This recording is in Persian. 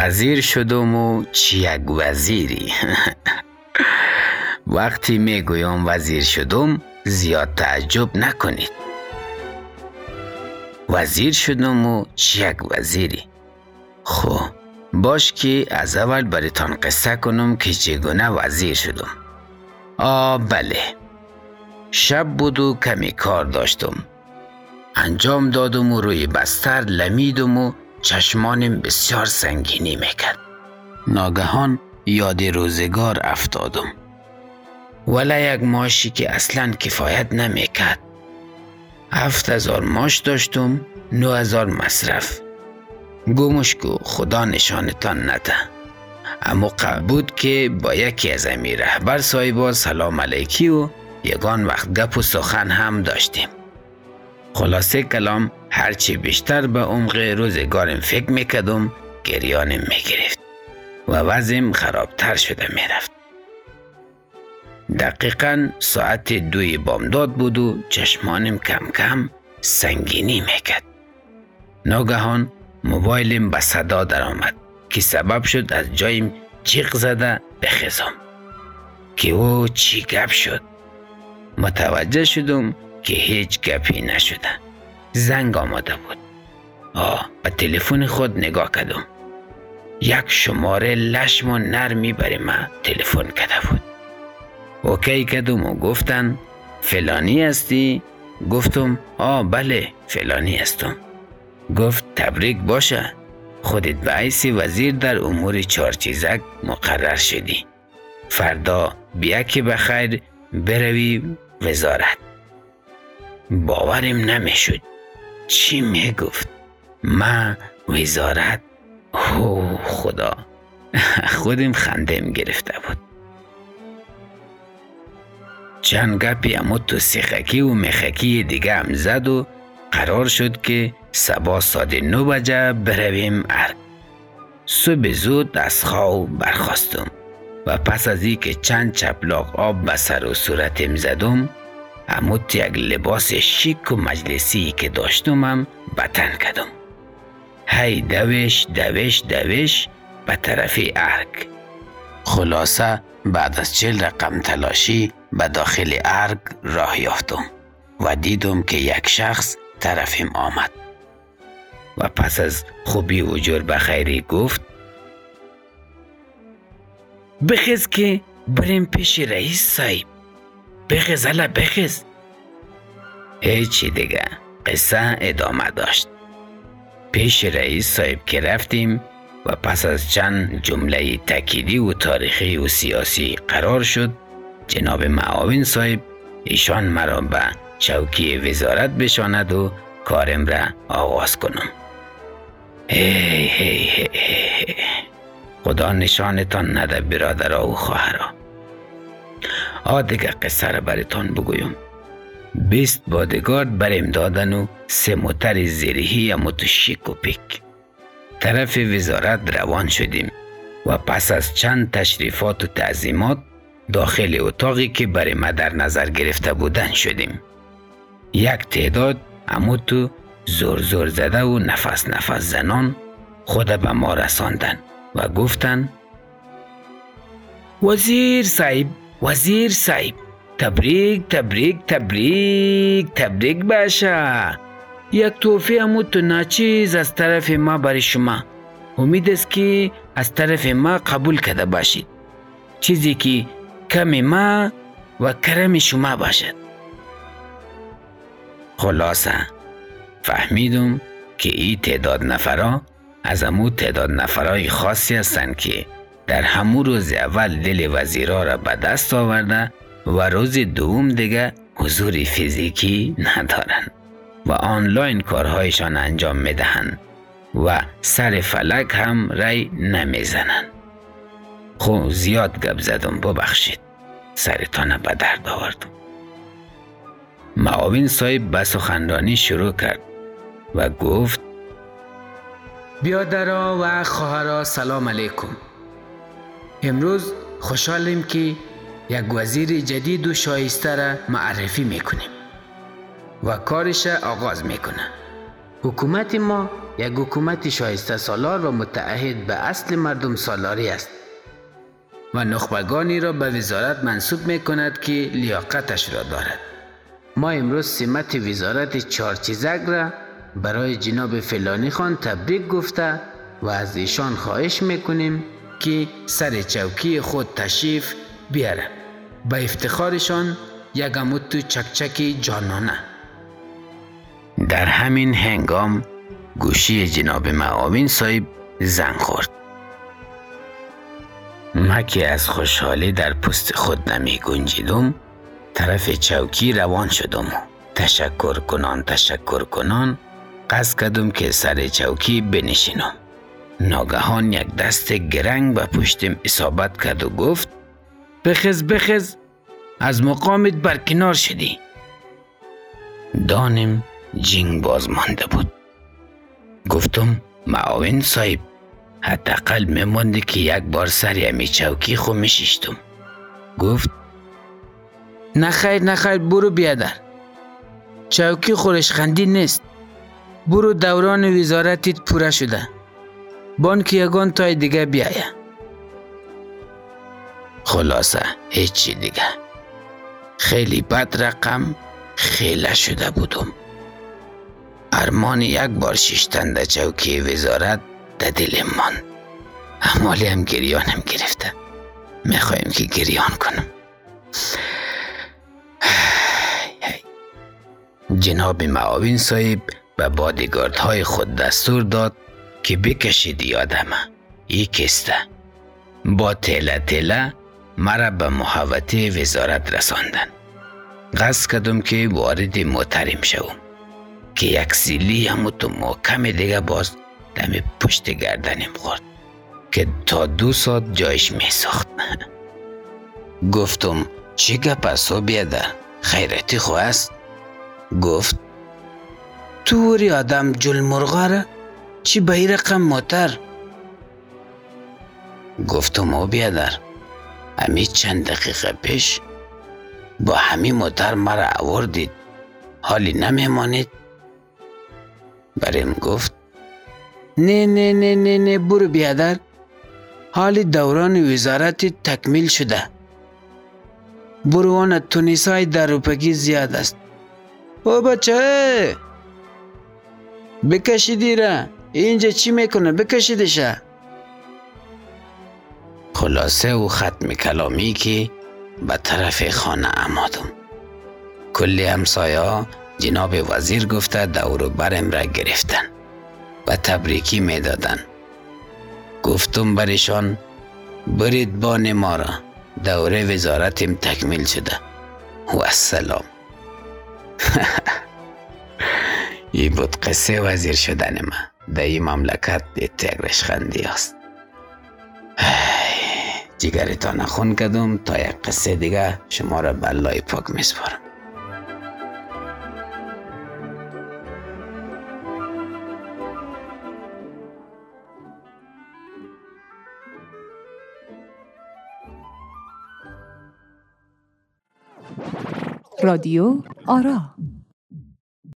وزیر شدم و چیک وزیری. وقتی میگویم وزیر شدم زیاد تعجب نکنید. وزیر شدم و چیک وزیری. خب باش که از اول براتان قصه کنم که چگونه وزیر شدم. بله. شب بود و کمی کار داشتم. انجام دادم و روی بستر لمیدم و چشمانم بسیار سنگینی میکرد. ناگهان یاد روزگار افتادم. ولی یک ماشی که اصلا کفایت نمیکرد. 7000 ماش داشتم، 9000 مصرف. گمش کو خدا نشانتان نده. اما بود که با یکی از امیر رهبر صاحبا سلام علیکی و یگان وقت گپ و سخن هم داشتیم. خلاصه کلام هرچی بیشتر به عمق روزگارم فکر میکدم گریانم میگرفت و وضعم خرابتر شده میرفت. دقیقاً ساعت 2 بامداد بود و چشمانم کم کم سنگینی میکد. ناگهان موبایلم به صدا در آمد که سبب شد از جایم جیغ زده بخیزم که او چی گپ شد. متوجه شدم که هیچ گپی نشده. زنگ آمده بود. به تلفن خود نگاه کردم. یک شماره لشم و نرمی برای من تلفن کرده بود. اوکی کردم و گفتن فلانی هستی؟ گفتم بله فلانی هستم. گفت تبریک باشه، خودت به حیث وزیر در امور چارچیزک مقرر شدی. فردا بیا که بخیر بروی وزارت. باورم نمیشد. چی میگفت؟ من وزارت؟ اوه خدا. خودم خندم گرفته بود. چند گپی امو تو سیخکی و میخکی دیگه هم زد و قرار شد که صبح 9:09 برویم ارگ. صبح زود از خواب برخاستم و پس از اینکه چند چپلاق آب به سر و صورتم زدم، عمود یک لباس شیک و مجلسی که داشتمم بتن کردم. هی دوش به طرف ارگ. خلاصه بعد از 40 رقم تلاشی به داخل ارگ راه یافتم و دیدم که یک شخص طرفم آمد و پس از خوبی و جرب خیری گفت بخیز که بریم پیش رئیس صاحب. بخیز هلا بخیز. هیچی دیگه. قصه ادامه داشت. پیش رئیس صاحب که رفتیم و پس از چند جمله تأکیدی و تاریخی و سیاسی قرار شد. جناب معاون صاحب ایشان مرا به چوکی وزارت بشاند و کارم را آغاز کنم. هی خدا نشانتان نده برادرها و خواهرها. دیگه قصه را براتان بگویم. 20 بادگارد بریم دادن و 3 موتر زرهی متوشیک و پیک. طرف وزارت روان شدیم و پس از چند تشریفات و تعظیمات داخل اتاقی که برای ما در نظر گرفته بودن شدیم. یک تعداد عموتو زور زده و نفس زنان خود به ما رساندن و گفتن وزیر صاحب تبریک باشه. یک توفیه عموتو ناچیز از طرف ما برای شما. امید است که از طرف ما قبول کرده باشید. چیزی که کم ما و کرم شما باشد. خلاصه فهمیدم که این تعداد نفرا از امو تعداد نفرای خاصی هستند که در همون روز اول دل وزیرا را به دست آورده و روز دوم دیگه حضور فیزیکی ندارند و آنلاین کارهایشان انجام میدهند و سر فلک هم رای نمیزنند. خب زیاد گپ زدم، ببخشید. سرتان به درد آوردم. معاون صاحب به سخنرانی شروع کرد و گفت برادرها و خواهرها سلام علیکم. امروز خوشحالیم که یک وزیر جدید و شایسته را معرفی میکنیم و کارش آغاز میکنه. حکومت ما یک حکومت شایسته سالار و متعهد به اصل مردم سالاری است و نخبگانی را به وزارت منصوب می کند که لیاقتش را دارد. ما امروز سمت وزارت چارچیزک را برای جناب فلانی خان تبریک گفته و از ایشان خواهش میکنیم که سر چوکی خود تشریف بیاره. به افتخارشان یک عمود چکچکی جانانه. در همین هنگام گوشی جناب معاون صاحب زنگ خورد. من که از خوشحالی در پوست خود نمی گنجیدم طرف چوکی روان شدم. تشکر کنان قصد کردم که سر چوکی بنشینم. ناگهان یک دست گرنگ به پشتم اصابت کرد و گفت بخز از مقامت برکنار شدی. دانم جنگ باز مانده بود. گفتم معاون صاحب حداقل میمانده که یک بار سر همی چوکی خو میشیشتم. گفت نخیر برو بیادر، چوکی خورشخندی نیست، برو دوران وزارتیت پوره شده، بانک یگان تای دیگه بیایه. خلاصه هیچی دیگه، خیلی بد رقم خیله شده بودم. ارمان یک بار شیشتن در چوکی وزارت در دلم ماند، احمالی هم گریانم گرفته، میخوایم که گریان کنم. جناب معاون صاحب به بادیگاردهای خود دستور داد که بکشید یادمه ای کسته. با تله مرا به محوطه وزارت رساندن. قصد کردم که وارد محترم شوم که یک سیلی هموتو محکم دیگه باز دم پشت گردنم خورد که تا 2 ساعت جایش می ساخت. گفتم چی گپ است بیادر، خیرتی خو است؟ گفت توری آدم جل مرغاره چی به این رقم ماتر؟ گفتم او بیادر همین چند دقیقه پیش با همین ماتر مرا آوردید، حالی نمیمانید؟ برم گفت نه برو بیادر، حالی دوران وزارت تکمیل شده، برو آن تونیسای در روپگی زیاد است. او بچه بکشیدی را اینجا چی میکنه، بکشیدشه. خلاصه و ختم کلامی که به طرف خانه آمدم. کلی همسایه جناب وزیر گفته دورو برم را گرفتن و تبریکی میدادن. گفتم برشان برید بان ما را، دوره وزارتم تکمیل شده و السلام. این بود قصه وزیر شدن ما در این مملکت. تگرش خندی هست. جگرتان خون کردم. تا یک قصه دیگه شما را به الله پاک میسپارم. رادیو آرا.